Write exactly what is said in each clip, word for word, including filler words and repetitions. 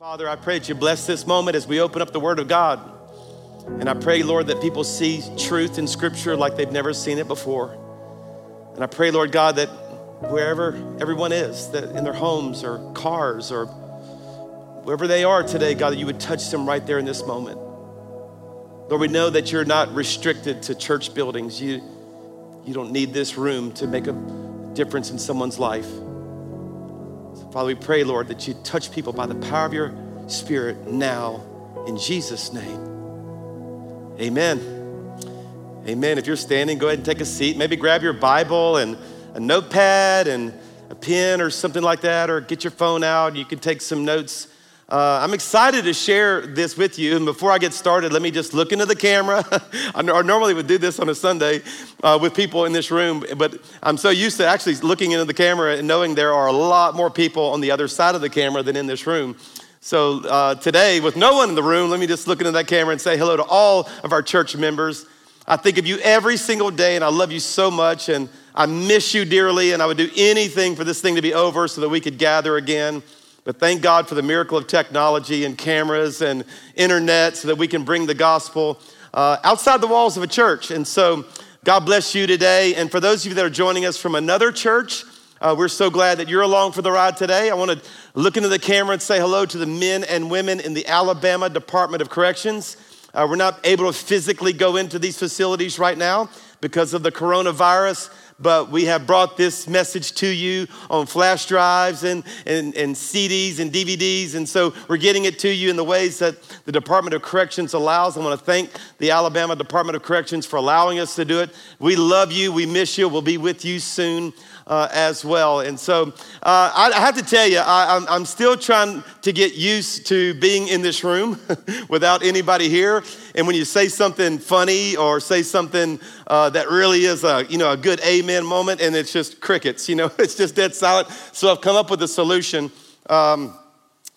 Father, I pray that you bless this moment as we open up the Word of God. And I pray, Lord, that people see truth in Scripture like they've never seen it before. And I pray, Lord God, that wherever everyone is, that in their homes or cars or wherever they are today, God, that you would touch them right there in this moment. Lord, we know that you're not restricted to church buildings. You, you don't need this room to make a difference in someone's life. Father, we pray, Lord, that you touch people by the power of your Spirit now in Jesus' name. Amen. Amen. If you're standing, go ahead and take a seat. Maybe grab your Bible and a notepad and a pen or something like that, or get your phone out. You can take some notes. Uh, I'm excited to share this with you. And before I get started, let me just look into the camera. I normally would do this on a Sunday uh, with people in this room, but I'm so used to actually looking into the camera and knowing there are a lot more people on the other side of the camera than in this room. So uh, today, with no one in the room, let me just look into that camera and say hello to all of our church members. I think of you every single day, and I love you so much, and I miss you dearly, and I would do anything for this thing to be over so that we could gather again. But thank God for the miracle of technology and cameras and internet so that we can bring the gospel uh, outside the walls of a church. And so God bless you today. And for those of you that are joining us from another church, uh, we're so glad that you're along for the ride today. I want to look into the camera and say hello to the men and women in the Alabama Department of Corrections. Uh, we're not able to physically go into these facilities right now because of the coronavirus, but we have brought this message to you on flash drives and, and, and C Ds and D V Ds. And so we're getting it to you in the ways that the Department of Corrections allows. I wanna thank the Alabama Department of Corrections for allowing us to do it. We love you, we miss you, we'll be with you soon uh, as well. And so uh, I, I have to tell you, I, I'm, I'm still trying to get used to being in this room without anybody here. And when you say something funny or say something uh, that really is a, you know, a good amen moment, and it's just crickets, you know, it's just dead silent. So I've come up with a solution. Um,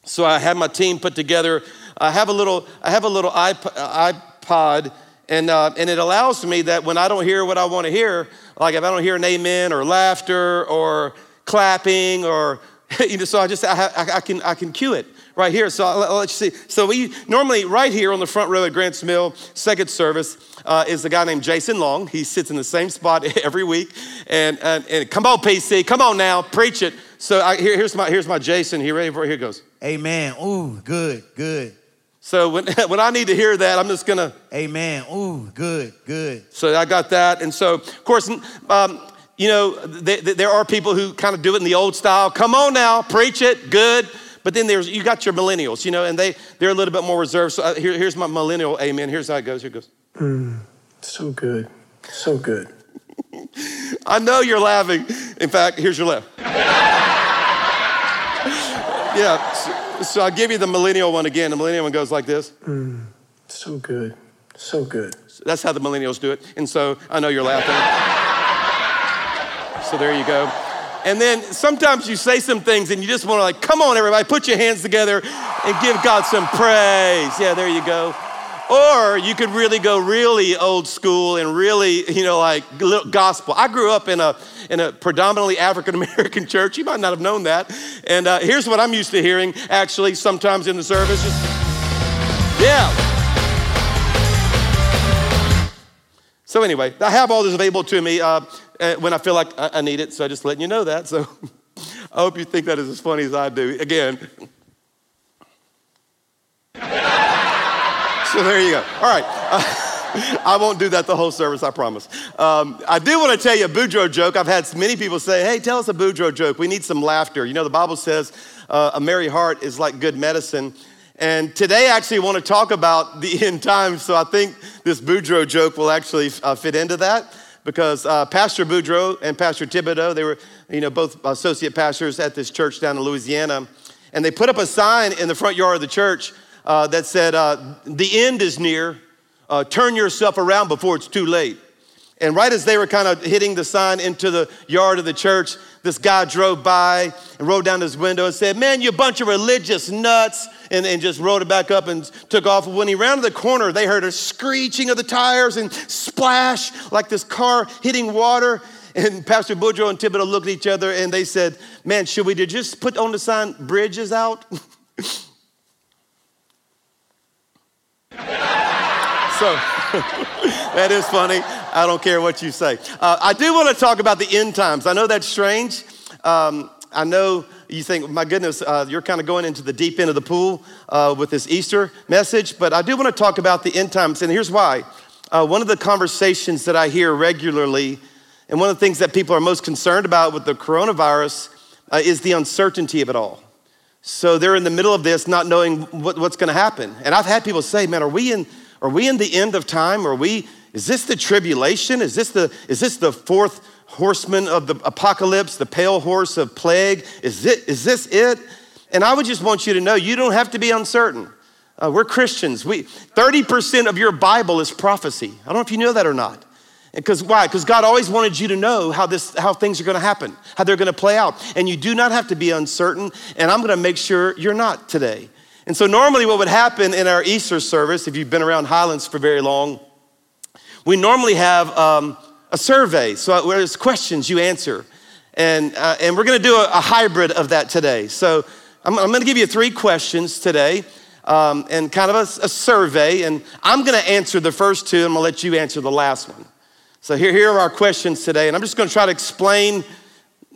so I had my team put together. I have a little, I have a little iPod, and uh, and it allows me that when I don't hear what I want to hear, like if I don't hear an amen or laughter or clapping or, you know, so I just I, I can I can cue it right here. So I'll let you see. So we normally right here on the front row at Grants Mill, second service, uh, is a guy named Jason Long. He sits in the same spot every week, and and, and come on, P C, come on now, preach it. So I, here, here's my here's my Jason. He ready for it? Here goes. Amen. Ooh, good, good. So when when I need to hear that, I'm just gonna. Amen. Ooh, good, good. So I got that, and so of course. Um, You know, th- th- there are people who kind of do it in the old style. Come on now, preach it, good. But then there's, you got your millennials, you know, and they, they're a little bit more reserved. So I, here, here's my millennial amen. Here's how it goes, here it goes. Mm, so good, so good. I know you're laughing. In fact, here's your laugh. yeah, so, so I'll give you the millennial one again. The millennial one goes like this. Mm, so good, so good. So that's how the millennials do it. And so I know you're laughing. So there you go. And then sometimes you say some things and you just want to like, come on everybody, put your hands together and give God some praise. Yeah, there you go. Or you could really go really old school and really, you know, like gospel. I grew up in a in a predominantly African-American church. You might not have known that. And uh, here's what I'm used to hearing actually sometimes in the services. Yeah. So anyway, I have all this available to me uh, when I feel like I need it, so I'm just letting you know that. So I hope you think that is as funny as I do. Again. So there you go. All right. Uh, I won't do that the whole service, I promise. Um, I do want to tell you a Boudreaux joke. I've had many people say, hey, tell us a Boudreaux joke. We need some laughter. You know, the Bible says uh, a merry heart is like good medicine. And today I actually want to talk about the end times, so I think this Boudreaux joke will actually uh, fit into that because uh, Pastor Boudreaux and Pastor Thibodeau, they were, you know, both associate pastors at this church down in Louisiana, and they put up a sign in the front yard of the church uh, that said, uh, the end is near, uh, turn yourself around before it's too late. And right as they were kind of hitting the sign into the yard of the church, this guy drove by and rolled down his window and said, man, you bunch of religious nuts, and, and just rolled it back up and took off. When he rounded the corner, they heard a screeching of the tires and splash like this car hitting water. And Pastor Boudreaux and Thibodeau looked at each other and they said, man, should we just put on the sign, bridges out? So that is funny. I don't care what you say. Uh, I do want to talk about the end times. I know that's strange. Um, I know you think, my goodness, uh, you're kind of going into the deep end of the pool uh, with this Easter message, but I do want to talk about the end times, and here's why. Uh, one of the conversations that I hear regularly, and one of the things that people are most concerned about with the coronavirus uh, is the uncertainty of it all. So they're in the middle of this, not knowing what, what's going to happen. And I've had people say, man, are we in, are we in the end of time? Are we, is this the tribulation? Is this the, is this the fourth horseman of the apocalypse, the pale horse of plague? Is it, is this it? And I would just want you to know, you don't have to be uncertain. Uh, we're Christians. We thirty percent of your Bible is prophecy. I don't know if you know that or not. Because why? Because God always wanted you to know how this, how things are going to happen, how they're going to play out. And you do not have to be uncertain. And I'm going to make sure you're not today. And so normally what would happen in our Easter service, if you've been around Highlands for very long, we normally have um, a survey. So where there's questions you answer. And uh, and we're going to do a, a hybrid of that today. So I'm, I'm going to give you three questions today. Um, and kind of a, a survey. And I'm going to answer the first two. And I'm going to let you answer the last one. So here, here are our questions today, and I'm just going to try to explain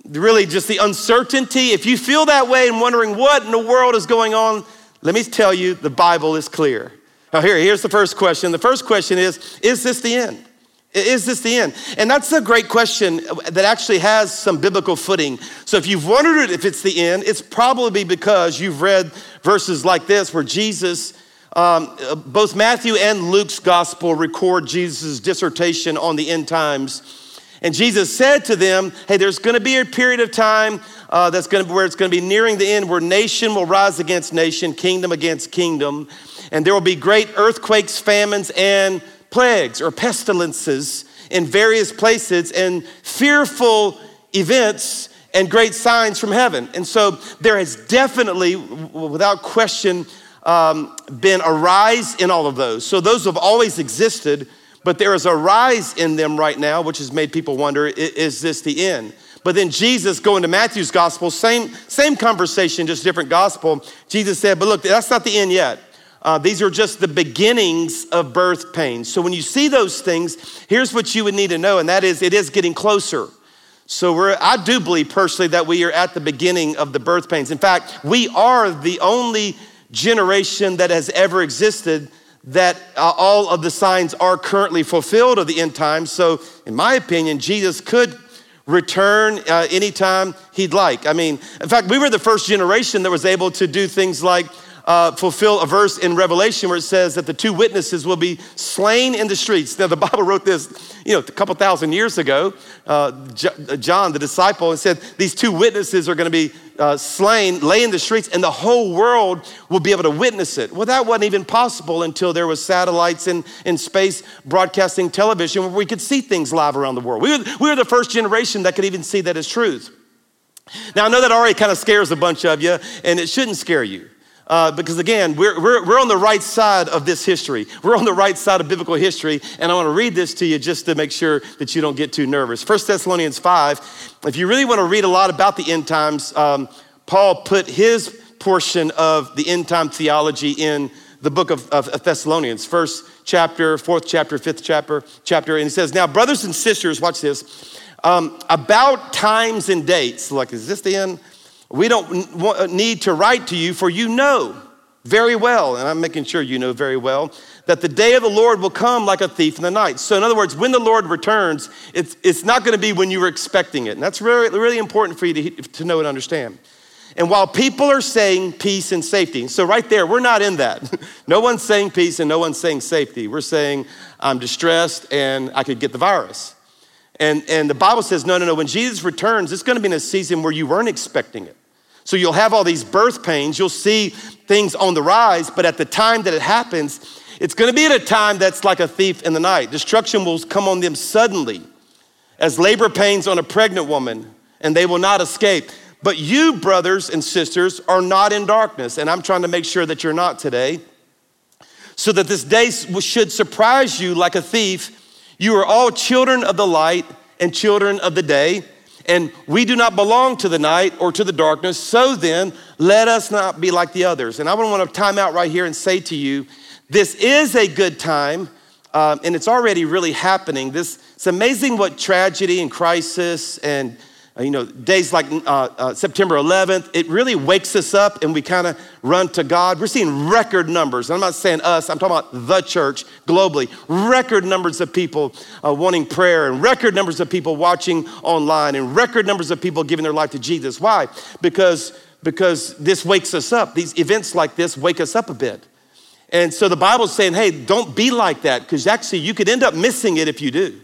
really just the uncertainty. If you feel that way and wondering what in the world is going on, let me tell you, the Bible is clear. Now here, here's the first question. The first question is, is this the end? Is this the end? And that's a great question that actually has some biblical footing. So if you've wondered if it's the end, it's probably because you've read verses like this where Jesus Um, both Matthew and Luke's gospel record Jesus' dissertation on the end times. And Jesus said to them, hey, there's going to be a period of time uh, that's going to where it's going to be nearing the end, where nation will rise against nation, kingdom against kingdom. And there will be great earthquakes, famines, and plagues or pestilences in various places, and fearful events and great signs from heaven. And so there has definitely, without question, Um, been a rise in all of those. So those have always existed, but there is a rise in them right now, which has made people wonder, is this the end? But then Jesus, going to Matthew's gospel, same, same conversation, just different gospel. Jesus said, but look, that's not the end yet. Uh, these are just the beginnings of birth pains. So when you see those things, here's what you would need to know, and that is, it is getting closer. So we're, I do believe personally that we are at the beginning of the birth pains. In fact, we are the only generation that has ever existed that uh, all of the signs are currently fulfilled of the end times. So in my opinion, Jesus could return uh, anytime he'd like. I mean, in fact, we were the first generation that was able to do things like uh, fulfill a verse in Revelation where it says that the two witnesses will be slain in the streets. Now the Bible wrote this, you know, a couple thousand years ago. Uh, John, the disciple, said these two witnesses are going to be Uh, slain, lay in the streets, and the whole world will be able to witness it. Well, that wasn't even possible until there was satellites and, and space broadcasting television where we could see things live around the world. We were, we were the first generation that could even see that as truth. Now, I know that already kind of scares a bunch of you, and it shouldn't scare you. Uh, because again, we're, we're, we're on the right side of this history. We're on the right side of biblical history. And I want to read this to you just to make sure that you don't get too nervous. First Thessalonians five, if you really want to read a lot about the end times, um, Paul put his portion of the end time theology in the book of, of, of Thessalonians, first chapter, fourth chapter, fifth chapter, chapter. And he says, now brothers and sisters, watch this, um, about times and dates, like is this the end? We don't need to write to you, for you know very well, and I'm making sure you know very well, that the day of the Lord will come like a thief in the night. So in other words, when the Lord returns, it's, it's not going to be when you were expecting it. And that's really, really important for you to, to know and understand. And while people are saying peace and safety, so right there, we're not in that. No one's saying peace and no one's saying safety. We're saying I'm distressed and I could get the virus. And, and the Bible says, no, no, no, when Jesus returns, it's going to be in a season where you weren't expecting it. So you'll have all these birth pains, you'll see things on the rise, but at the time that it happens, it's going to be at a time that's like a thief in the night. Destruction will come on them suddenly as labor pains on a pregnant woman, and they will not escape. But you, brothers and sisters, are not in darkness, and I'm trying to make sure that you're not today, so that this day should surprise you like a thief. You are all children of the light and children of the day, and we do not belong to the night or to the darkness. So then, let us not be like the others. And I want to time out right here and say to you, this is a good time Um, and it's already really happening. This, it's amazing what tragedy and crisis and uh, you know days like uh, uh, September eleventh, it really wakes us up and we kind of run to God. We're seeing record numbers. And I'm not saying us, I'm talking about the church globally. Record numbers of people uh, wanting prayer and record numbers of people watching online and record numbers of people giving their life to Jesus. Why? Because, because this wakes us up. These events like this wake us up a bit. And so the Bible's saying, hey, don't be like that, because actually you could end up missing it if you do.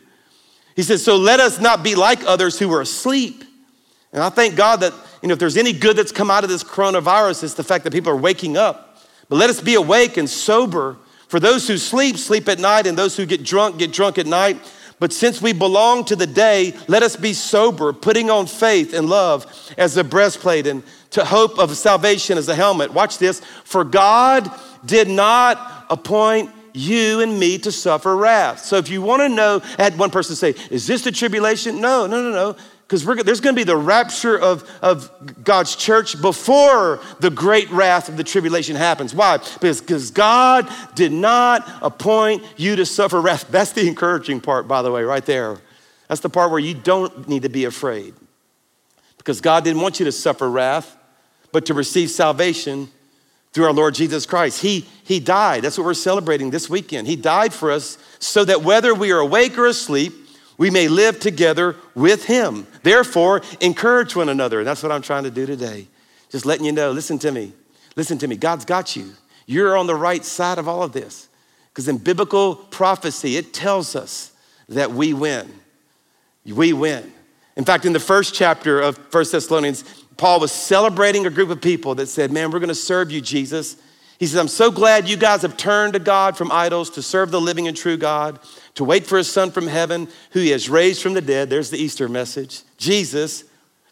He says, so let us not be like others who are asleep. And I thank God that, you know, if there's any good that's come out of this coronavirus, it's the fact that people are waking up. But let us be awake and sober. For those who sleep, sleep at night, and those who get drunk, get drunk at night. But since we belong to the day, let us be sober, putting on faith and love as the breastplate and to hope of salvation as a helmet. Watch this. For God did not appoint you and me to suffer wrath. So if you want to know, I had one person say, is this the tribulation? No, no, no, no. Because there's going to be the rapture of, of God's church before the great wrath of the tribulation happens. Why? Because, because God did not appoint you to suffer wrath. That's the encouraging part, by the way, right there. That's the part where you don't need to be afraid. Because God didn't want you to suffer wrath, but to receive salvation through our Lord Jesus Christ. He, he died. That's what we're celebrating this weekend. He died for us so that whether we are awake or asleep, we may live together with him. Therefore, encourage one another. And that's what I'm trying to do today. Just letting you know, listen to me. Listen to me. God's got you. You're on the right side of all of this. Because in biblical prophecy, it tells us that we win. We win. In fact, in the first chapter of First Thessalonians, Paul was celebrating a group of people that said, man, we're going to serve you, Jesus. He says, I'm so glad you guys have turned to God from idols to serve the living and true God, to wait for his son from heaven, who he has raised from the dead. There's the Easter message. Jesus,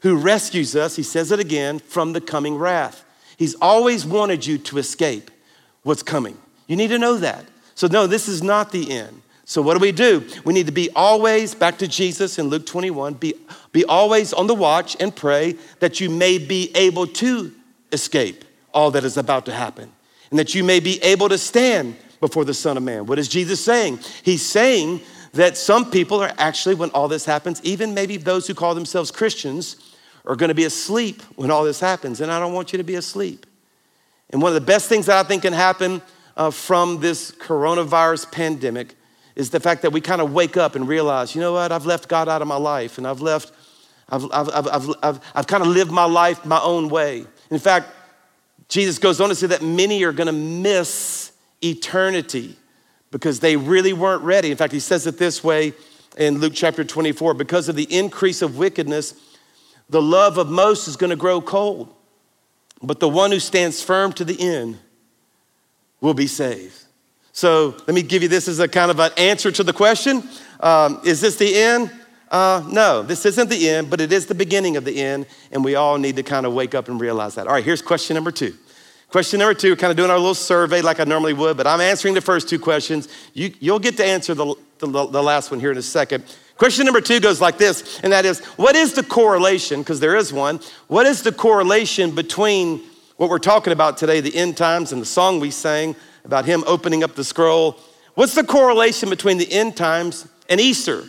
who rescues us, he says it again, from the coming wrath. He's always wanted you to escape what's coming. You need to know that. So no, this is not the end. So what do we do? We need to be always, back to Jesus in Luke twenty-one, be, be always on the watch and pray that you may be able to escape all that is about to happen and that you may be able to stand before the Son of Man. What is Jesus saying? He's saying that some people are actually, when all this happens, even maybe those who call themselves Christians are gonna be asleep when all this happens, and I don't want you to be asleep. And one of the best things that I think can happen uh, from this coronavirus pandemic is the fact that we kind of wake up and realize, you know what, I've left God out of my life, and I've left, I've, I've, I've, I've, I've, I've kind of lived my life my own way. In fact, Jesus goes on to say that many are gonna miss eternity because they really weren't ready. In fact, he says it this way in Luke chapter twenty-four, because of the increase of wickedness, the love of most is gonna grow cold, but the one who stands firm to the end will be saved. So let me give you this as a kind of an answer to the question. Um, is this the end? Uh, no, this isn't the end, but it is the beginning of the end, and we all need to kind of wake up and realize that. All right, here's question number two. Question number two, we're kind of doing our little survey like I normally would, but I'm answering the first two questions. You, you'll get to answer the, the, the last one here in a second. Question number two goes like this, and that is, what is the correlation, because there is one, what is the correlation between what we're talking about today, the end times, and the song we sang about him opening up the scroll. What's the correlation between the end times and Easter,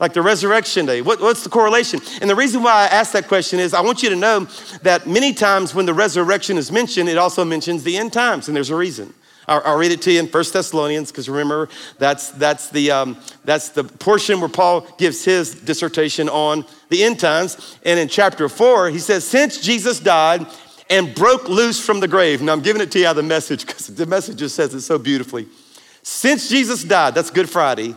like the resurrection day? What, what's the correlation? And the reason why I ask that question is I want you to know that many times when the resurrection is mentioned, it also mentions the end times, and there's a reason. I'll, I'll read it to you in First Thessalonians, because remember, that's, that's, the, um, that's the portion where Paul gives his dissertation on the end times. And in chapter four, he says, since Jesus died and broke loose from the grave. Now I'm giving it to you out of the message because the message just says it so beautifully. Since Jesus died, that's Good Friday,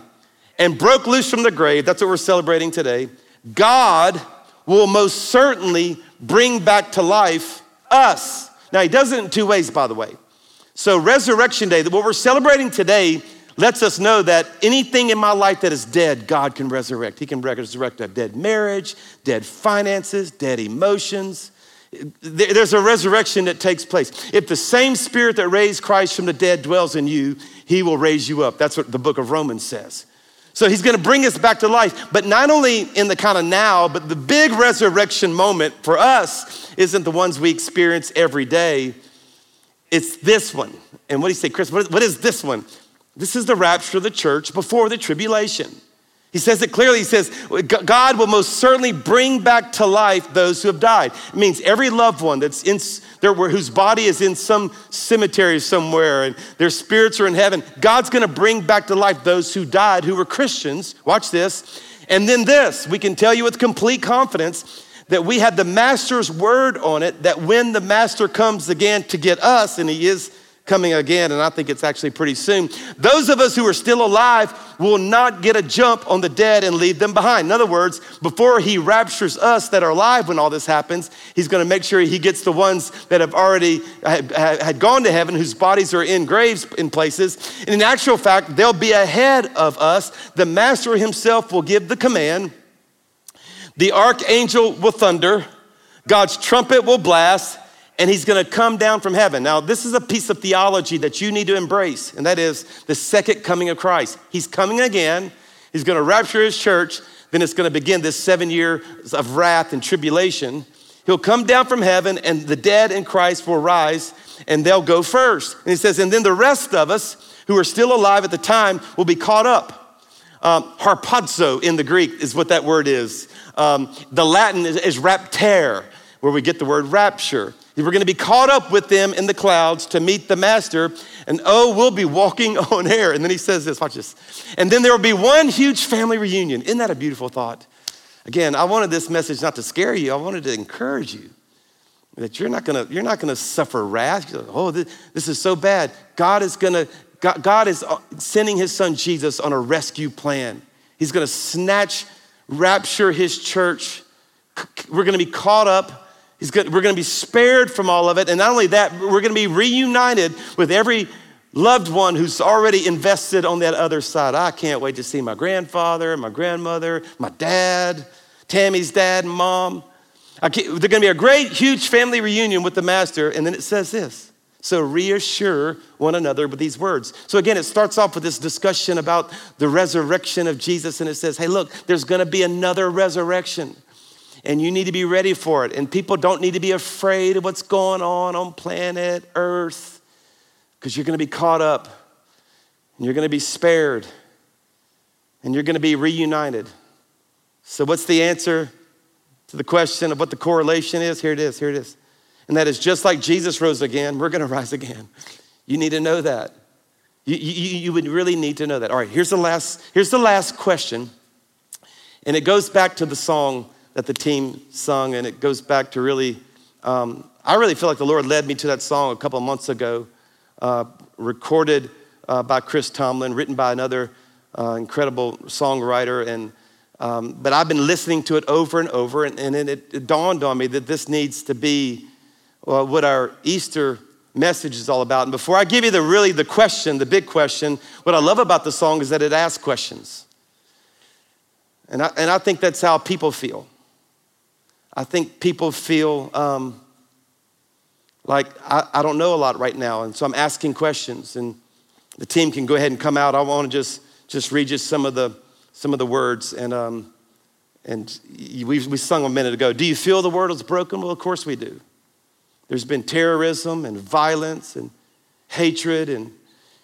and broke loose from the grave, that's what we're celebrating today, God will most certainly bring back to life us. Now he does it in two ways, by the way. So Resurrection Day, what we're celebrating today lets us know that anything in my life that is dead, God can resurrect. He can resurrect a dead marriage, dead finances, dead emotions. There's a resurrection that takes place. If the same spirit that raised Christ from the dead dwells in you, he will raise you up. That's what the book of Romans says. So he's gonna bring us back to life, but not only in the kind of now, but the big resurrection moment for us isn't the ones we experience every day. It's this one. And what do you say, Chris? What is this one? This is the rapture of the church before the tribulation. He says it clearly. He says, God will most certainly bring back to life those who have died. It means every loved one that's in there, whose body is in some cemetery somewhere and their spirits are in heaven. God's gonna bring back to life those who died, who were Christians. Watch this. And then this, we can tell you with complete confidence that we had the master's word on it, that when the master comes again to get us, and he is coming again, and I think it's actually pretty soon, those of us who are still alive will not get a jump on the dead and leave them behind. In other words, before he raptures us that are alive when all this happens, he's gonna make sure he gets the ones that have already had gone to heaven, whose bodies are in graves in places. And in actual fact, they'll be ahead of us. The master himself will give the command. The archangel will thunder. God's trumpet will blast. And he's gonna come down from heaven. Now, this is a piece of theology that you need to embrace, and that is the second coming of Christ. He's coming again, he's gonna rapture his church, then it's gonna begin this seven years of wrath and tribulation. He'll come down from heaven, and the dead in Christ will rise, and they'll go first. And he says, and then the rest of us who are still alive at the time will be caught up. Um, harpazo in the Greek is what that word is. Um, the Latin is, is raptare, where we get the word rapture. We're gonna be caught up with them in the clouds to meet the master, and oh, we'll be walking on air. And then he says this, watch this. And then there will be one huge family reunion. Isn't that a beautiful thought? Again, I wanted this message not to scare you. I wanted to encourage you that you're not gonna, you're not gonna suffer wrath. You're like, oh, this, this is so bad. God is gonna, God, God is sending his son Jesus on a rescue plan. He's gonna snatch, rapture his church. We're gonna be caught up. He's good. We're gonna be spared from all of it. And not only that, we're gonna be reunited with every loved one who's already invested on that other side. I can't wait to see my grandfather, my grandmother, my dad, Tammy's dad and mom. There's gonna be a great, huge family reunion with the master. And then it says this, so reassure one another with these words. So again, it starts off with this discussion about the resurrection of Jesus. And it says, hey, look, there's gonna be another resurrection. And you need to be ready for it. And people don't need to be afraid of what's going on on planet Earth, because you're gonna be caught up and you're gonna be spared and you're gonna be reunited. So what's the answer to the question of what the correlation is? Here it is, here it is. And that is, just like Jesus rose again, we're gonna rise again. You need to know that. You, you, you would really need to know that. All right, here's the last, here's the last question. And it goes back to the song that the team sung, and it goes back to really, um, I really feel like the Lord led me to that song a couple of months ago, uh, recorded uh, by Chris Tomlin, written by another uh, incredible songwriter, and um, but I've been listening to it over and over, and, and it, it dawned on me that this needs to be uh, what our Easter message is all about. And before I give you the really the question, the big question, what I love about the song is that it asks questions, and I, and I think that's how people feel. I think people feel um, like I, I don't know a lot right now, and so I'm asking questions. And the team can go ahead and come out. I want to just just read just some of the some of the words. And um, and we we sung a minute ago. Do you feel the world is broken? Well, of course we do. There's been terrorism and violence and hatred, and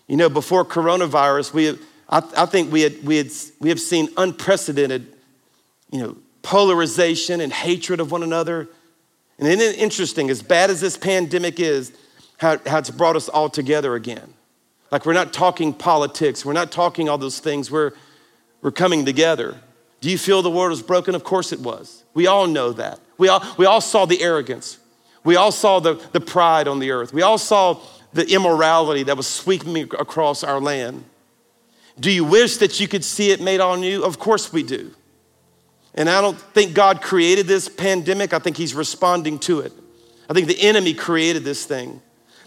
you know, before coronavirus, we have, I, I think we had we had we have seen unprecedented, you know, polarization and hatred of one another. And isn't it interesting, as bad as this pandemic is, how, how it's brought us all together again. Like, we're not talking politics. We're not talking all those things. We're, we're coming together. Do you feel the world is broken? Of course it was. We all know that. We all, we all saw the arrogance. We all saw the, the pride on the earth. We all saw the immorality that was sweeping across our land. Do you wish that you could see it made all new? Of course we do. And I don't think God created this pandemic. I think he's responding to it. I think the enemy created this thing.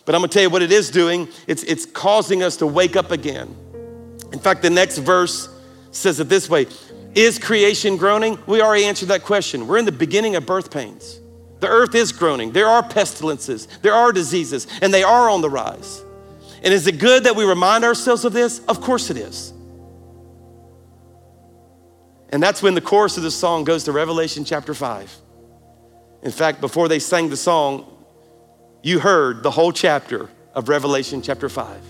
But I'm gonna tell you what it is doing. It's, it's causing us to wake up again. In fact, the next verse says it this way. Is creation groaning? We already answered that question. We're in the beginning of birth pains. The earth is groaning. There are pestilences. There are diseases, and they are on the rise. And is it good that we remind ourselves of this? Of course it is. And that's when the chorus of the song goes to Revelation chapter five. In fact, before they sang the song, you heard the whole chapter of Revelation chapter five.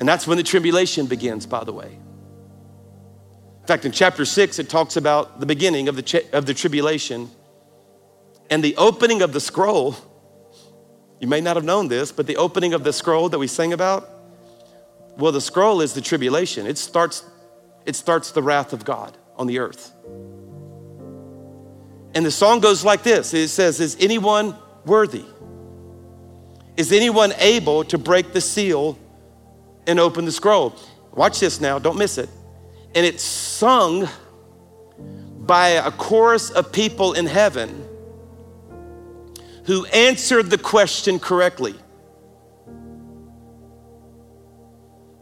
And that's when the tribulation begins, by the way. In fact, in chapter six, it talks about the beginning of the, of the tribulation and the opening of the scroll. You may not have known this, but the opening of the scroll that we sang about, well, the scroll is the tribulation. It starts, it starts the wrath of God on the earth. And the song goes like this. It says, is anyone worthy? Is anyone able to break the seal and open the scroll? Watch this now, don't miss it. And it's sung by a chorus of people in heaven who answered the question correctly.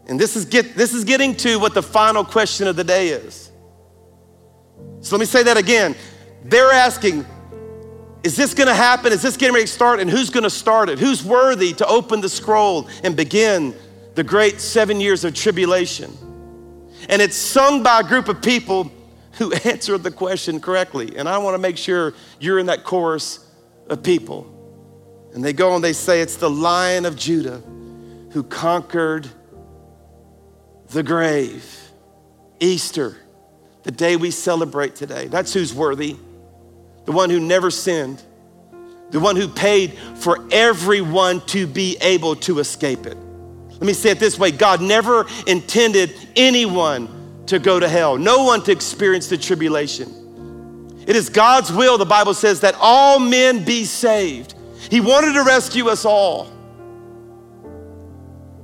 And this is, get, this is getting to what the final question of the day is. So let me say that again. They're asking, is this gonna happen? Is this getting ready to start? And who's gonna start it? Who's worthy to open the scroll and begin the great seven years of tribulation? And it's sung by a group of people who answered the question correctly. And I wanna make sure you're in that chorus of people. And they go and they say, it's the Lion of Judah who conquered the grave. Easter, the day we celebrate today. That's who's worthy. The one who never sinned. The one who paid for everyone to be able to escape it. Let me say it this way. God never intended anyone to go to hell. No one to experience the tribulation. It is God's will, the Bible says, that all men be saved. He wanted to rescue us all.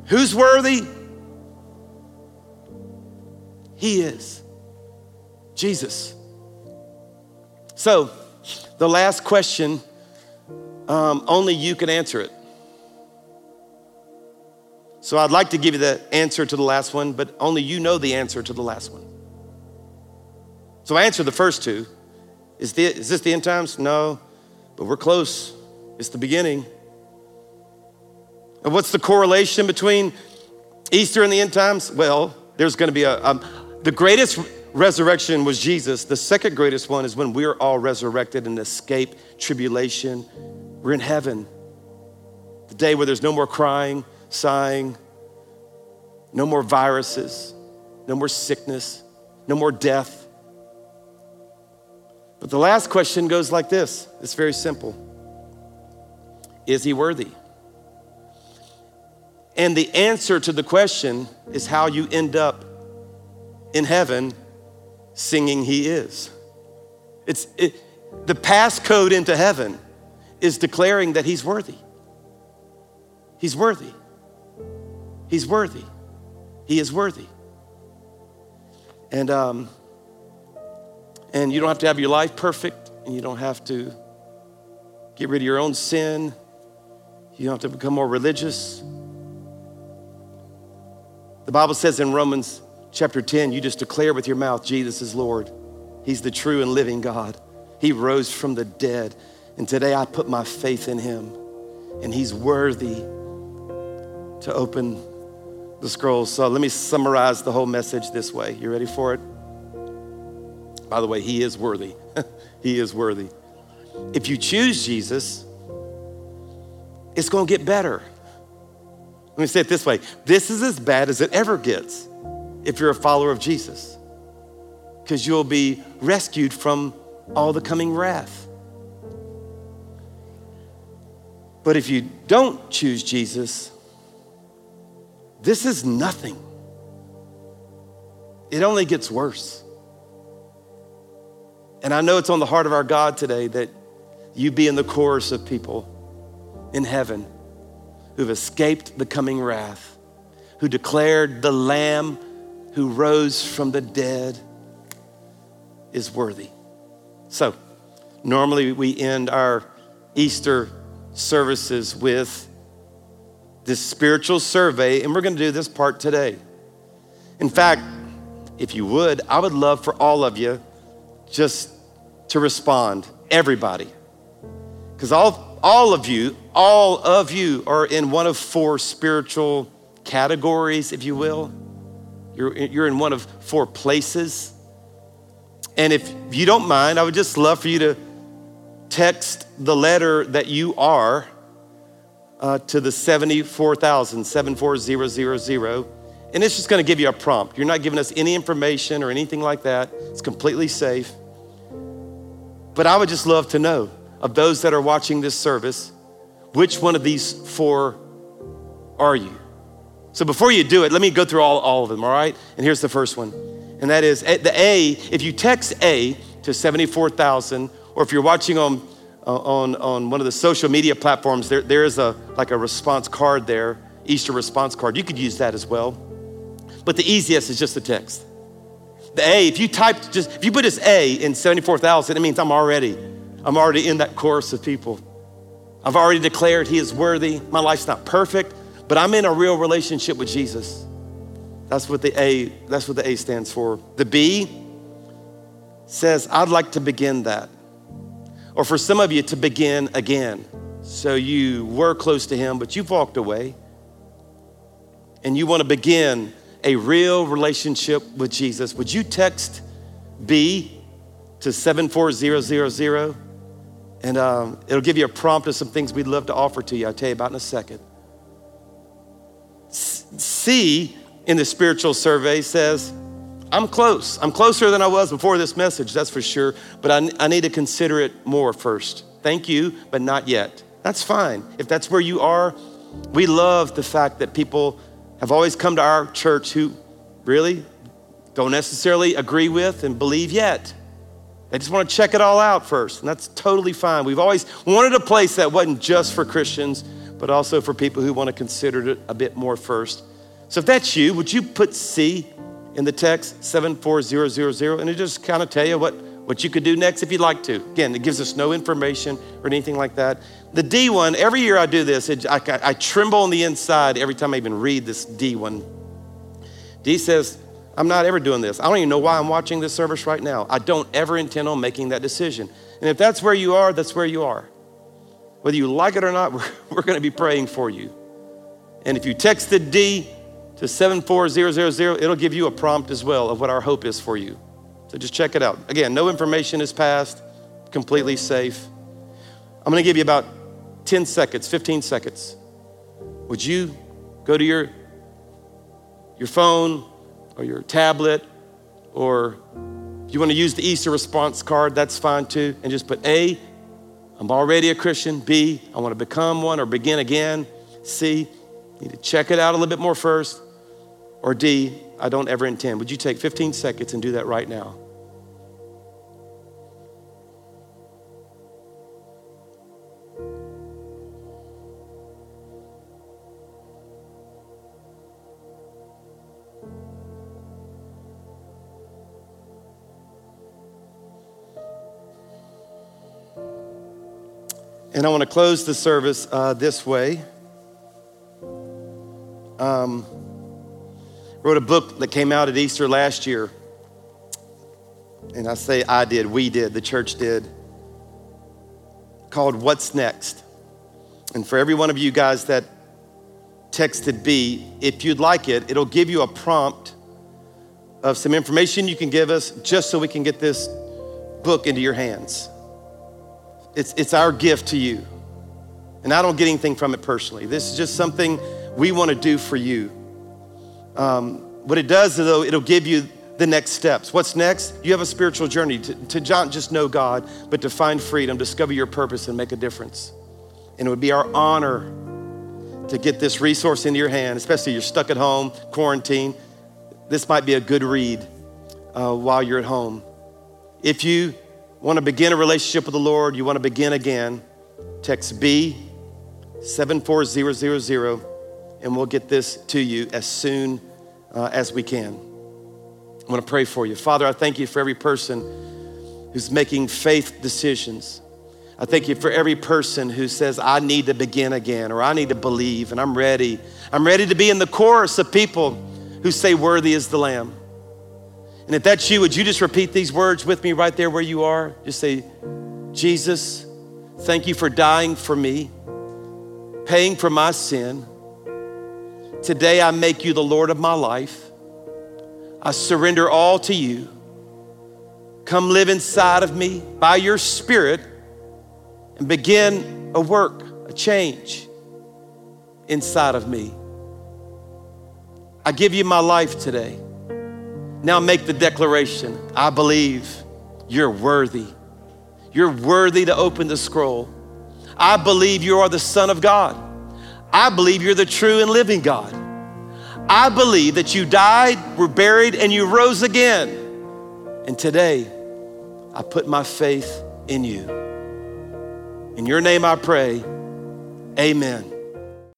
Who's worthy? He is Jesus. So the last question, um, only you can answer it. So I'd like to give you the answer to the last one, but only you know the answer to the last one. So I answered the first two. Is, the, is this the end times? No, but we're close. It's the beginning. And what's the correlation between Easter and the end times? Well, there's gonna be a, um, the greatest resurrection was Jesus. The second greatest one is when we're all resurrected and escape tribulation. We're in heaven. The day where there's no more crying, sighing, no more viruses, no more sickness, no more death. But the last question goes like this. It's very simple. Is he worthy? And the answer to the question is how you end up in heaven singing he is. It's it, the passcode into heaven is declaring that he's worthy. He's worthy. He's worthy. He is worthy. And um, and you don't have to have your life perfect, and you don't have to get rid of your own sin. You don't have to become more religious. The Bible says in Romans chapter ten, you just declare with your mouth, Jesus is Lord. He's the true and living God. He rose from the dead. And today I put my faith in him, and he's worthy to open the scroll. So let me summarize the whole message this way. You ready for it? By the way, he is worthy. He is worthy. If you choose Jesus, it's gonna get better. Let me say it this way. This is as bad as it ever gets if you're a follower of Jesus, because you'll be rescued from all the coming wrath. But if you don't choose Jesus, this is nothing. It only gets worse. And I know it's on the heart of our God today that you be in the chorus of people in heaven who've escaped the coming wrath, who declared the Lamb who rose from the dead is worthy. So normally we end our Easter services with this spiritual survey, and we're gonna do this part today. In fact, if you would, I would love for all of you just to respond, everybody. Because all, all of you, all of you are in one of four spiritual categories, if you will. You're, you're in one of four places. And if you don't mind, I would just love for you to text the letter that you are uh, to the seventy-four thousand, seven four zero zero zero, And it's just gonna give you a prompt. You're not giving us any information or anything like that. It's completely safe. But I would just love to know, of those that are watching this service, which one of these four are you? So before you do it, let me go through all, all of them, all right? And here's the first one. And that is the A. If you text A to seventy-four thousand, or if you're watching on on, on one of the social media platforms, there, there is a like a response card there, Easter response card. You could use that as well. But the easiest is just the text. The A, if you typed just, if you put just A in seventy-four thousand, it means I'm already, I'm already in that chorus of people. I've already declared He is worthy. My life's not perfect, but I'm in a real relationship with Jesus. That's what the A, that's what the A stands for. The B says, I'd like to begin that. Or for some of you, to begin again. So you were close to Him, but you've walked away and you want to begin a real relationship with Jesus. Would you text B to seven four zero zero zero? And um, it'll give you a prompt of some things we'd love to offer to you. I'll tell you about in a second. C in the spiritual survey says, I'm close. I'm closer than I was before this message, that's for sure. But I, I need to consider it more first. Thank you, but not yet. That's fine. If that's where you are, we love the fact that people have always come to our church who really don't necessarily agree with and believe yet. They just want to check it all out first, and that's totally fine. We've always wanted a place that wasn't just for Christians, but also for people who want to consider it a bit more first. So if that's you, would you put C in the text, seven four zero zero zero, and it just kind of tell you what, what you could do next if you'd like to. Again, it gives us no information or anything like that. The D one, every year I do this, it, I, I tremble on the inside every time I even read this D one. D says, I'm not ever doing this. I don't even know why I'm watching this service right now. I don't ever intend on making that decision. And if that's where you are, that's where you are. Whether you like it or not, we're, we're gonna be praying for you. And if you text the D to seven four zero zero zero, it'll give you a prompt as well of what our hope is for you. So just check it out. Again, no information is passed, completely safe. I'm gonna give you about ten seconds, fifteen seconds. Would you go to your, your phone, or your tablet, or if you want to use the Easter response card, that's fine too. And just put A, I'm already a Christian. B, I want to become one or begin again. C, need to check it out a little bit more first. Or D, I don't ever intend. Would you take fifteen seconds and do that right now? And I want to close the service uh, this way. Um, wrote a book that came out at Easter last year. And I say I did, we did, the church did. Called What's Next? And for every one of you guys that texted B, if you'd like it, it'll give you a prompt of some information you can give us just so we can get this book into your hands. It's it's our gift to you. And I don't get anything from it personally. This is just something we want to do for you. Um, what it does, though, it'll give you the next steps. What's next? You have a spiritual journey to, to not just know God, but to find freedom, discover your purpose, and make a difference. And it would be our honor to get this resource into your hand, especially if you're stuck at home, quarantine. This might be a good read uh, while you're at home. If you want to begin a relationship with the Lord, you want to begin again, text B, seven four zero zero zero, and we'll get this to you as soon uh, as we can. I want to pray for you. Father, I thank you for every person who's making faith decisions. I thank you for every person who says, I need to begin again, or I need to believe, and I'm ready. I'm ready to be in the chorus of people who say, worthy is the Lamb. And if that's you, would you just repeat these words with me right there where you are? Just say, Jesus, thank you for dying for me, paying for my sin. Today, I make you the Lord of my life. I surrender all to you. Come live inside of me by your Spirit and begin a work, a change inside of me. I give you my life today. Now make the declaration. I believe you're worthy. You're worthy to open the scroll. I believe you are the Son of God. I believe you're the true and living God. I believe that you died, were buried, and you rose again. And today, I put my faith in you. In your name I pray, amen.